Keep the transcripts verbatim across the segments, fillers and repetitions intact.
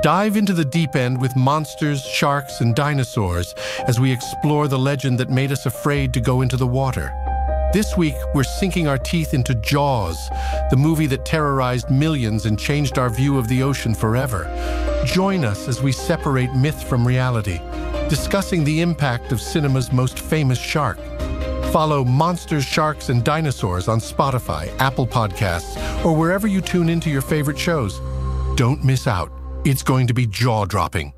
Dive into the deep end with Monsters, Sharks, and Dinosaurs as we explore the legend that made us afraid to go into the water. This week, we're sinking our teeth into Jaws, the movie that terrorized millions and changed our view of the ocean forever. Join us as we separate myth from reality, discussing the impact of cinema's most famous shark. Follow Monsters, Sharks, and Dinosaurs on Spotify, Apple Podcasts, or wherever you tune into your favorite shows. Don't miss out. It's going to be jaw-dropping.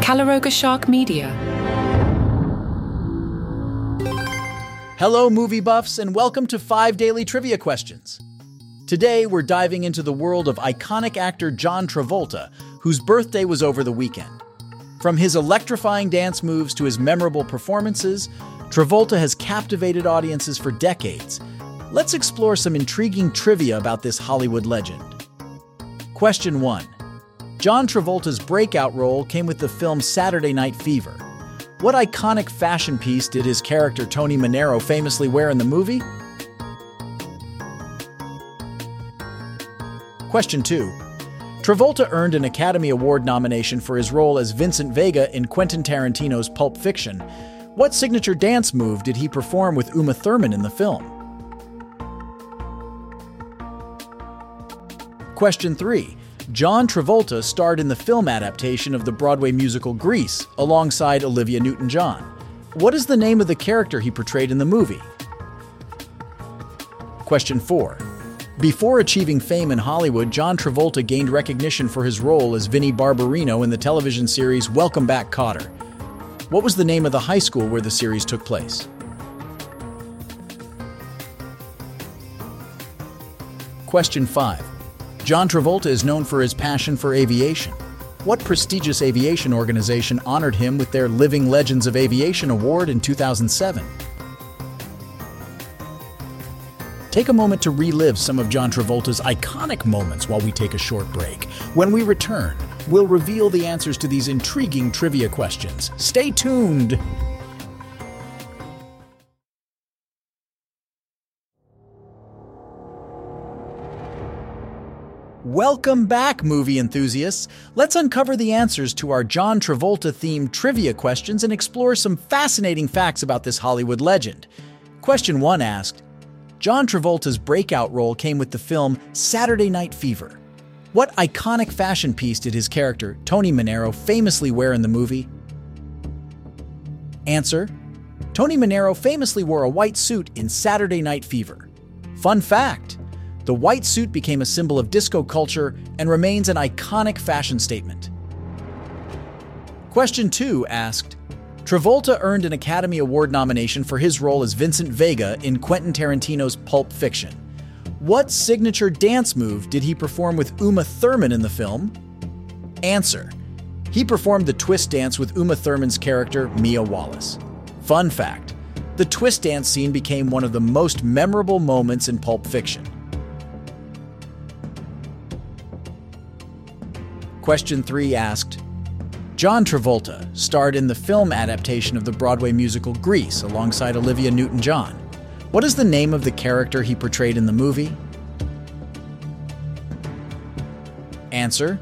Calaroga Shark Media. Hello, movie buffs, and welcome to five Daily Trivia Questions. Today, we're diving into the world of iconic actor John Travolta, whose birthday was over the weekend. From his electrifying dance moves to his memorable performances, Travolta has captivated audiences for decades. Let's explore some intriguing trivia about this Hollywood legend. Question one. John Travolta's breakout role came with the film Saturday Night Fever. What iconic fashion piece did his character Tony Manero famously wear in the movie? Question two. Travolta earned an Academy Award nomination for his role as Vincent Vega in Quentin Tarantino's Pulp Fiction. What signature dance move did he perform with Uma Thurman in the film? Question three. John Travolta starred in the film adaptation of the Broadway musical Grease alongside Olivia Newton-John. What is the name of the character he portrayed in the movie? Question four. Before achieving fame in Hollywood, John Travolta gained recognition for his role as Vinnie Barbarino in the television series Welcome Back, Kotter. What was the name of the high school where the series took place? Question five. John Travolta is known for his passion for aviation. What prestigious aviation organization honored him with their Living Legends of Aviation award in two thousand seven? Take a moment to relive some of John Travolta's iconic moments while we take a short break. When we return, we'll reveal the answers to these intriguing trivia questions. Stay tuned! Welcome back, movie enthusiasts. Let's uncover the answers to our John Travolta-themed trivia questions and explore some fascinating facts about this Hollywood legend. Question one asked, John Travolta's breakout role came with the film Saturday Night Fever. What iconic fashion piece did his character, Tony Manero, famously wear in the movie? Answer: Tony Manero famously wore a white suit in Saturday Night Fever. Fun fact! The white suit became a symbol of disco culture and remains an iconic fashion statement. Question two asked, Travolta earned an Academy Award nomination for his role as Vincent Vega in Quentin Tarantino's Pulp Fiction. What signature dance move did he perform with Uma Thurman in the film? Answer: He performed the twist dance with Uma Thurman's character, Mia Wallace. Fun fact, the twist dance scene became one of the most memorable moments in Pulp Fiction. Question three asked, John Travolta starred in the film adaptation of the Broadway musical Grease alongside Olivia Newton-John. What is the name of the character he portrayed in the movie? Answer: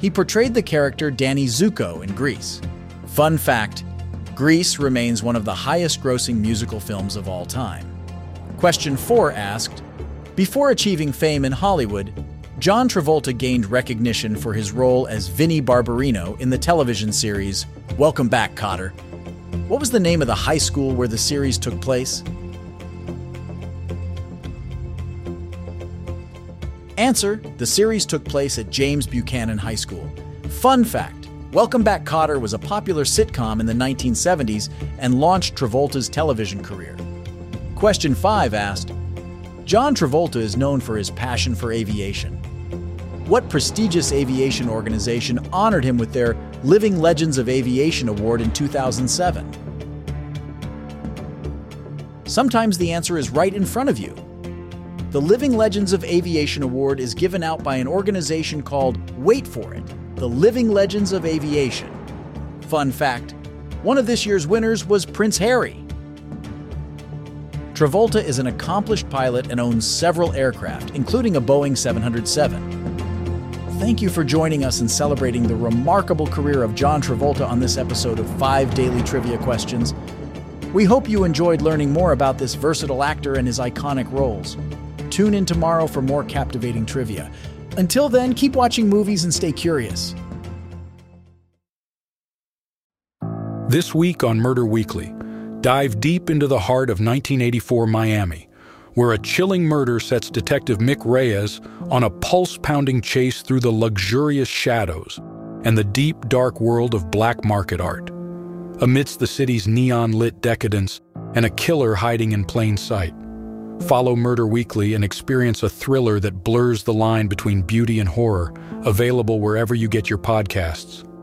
He portrayed the character Danny Zuko in Grease. Fun fact, Grease remains one of the highest-grossing musical films of all time. Question four asked, before achieving fame in Hollywood, John Travolta gained recognition for his role as Vinnie Barbarino in the television series Welcome Back, Kotter. What was the name of the high school where the series took place? Answer: The series took place at James Buchanan High School. Fun fact, Welcome Back, Kotter was a popular sitcom in the nineteen seventies and launched Travolta's television career. Question five asked, John Travolta is known for his passion for aviation. What prestigious aviation organization honored him with their Living Legends of Aviation award in two thousand seven? Sometimes the answer is right in front of you. The Living Legends of Aviation award is given out by an organization called, wait for it, the Living Legends of Aviation. Fun fact, one of this year's winners was Prince Harry. Travolta is an accomplished pilot and owns several aircraft, including a Boeing seven hundred seven. Thank you for joining us in celebrating the remarkable career of John Travolta on this episode of five Daily Trivia Questions. We hope you enjoyed learning more about this versatile actor and his iconic roles. Tune in tomorrow for more captivating trivia. Until then, keep watching movies and stay curious. This week on Murder Weekly, dive deep into the heart of nineteen eighty-four Miami, where a chilling murder sets Detective Mick Reyes on a pulse-pounding chase through the luxurious shadows and the deep, dark world of black market art. Amidst the city's neon-lit decadence and a killer hiding in plain sight, follow Murder Weekly and experience a thriller that blurs the line between beauty and horror, available wherever you get your podcasts.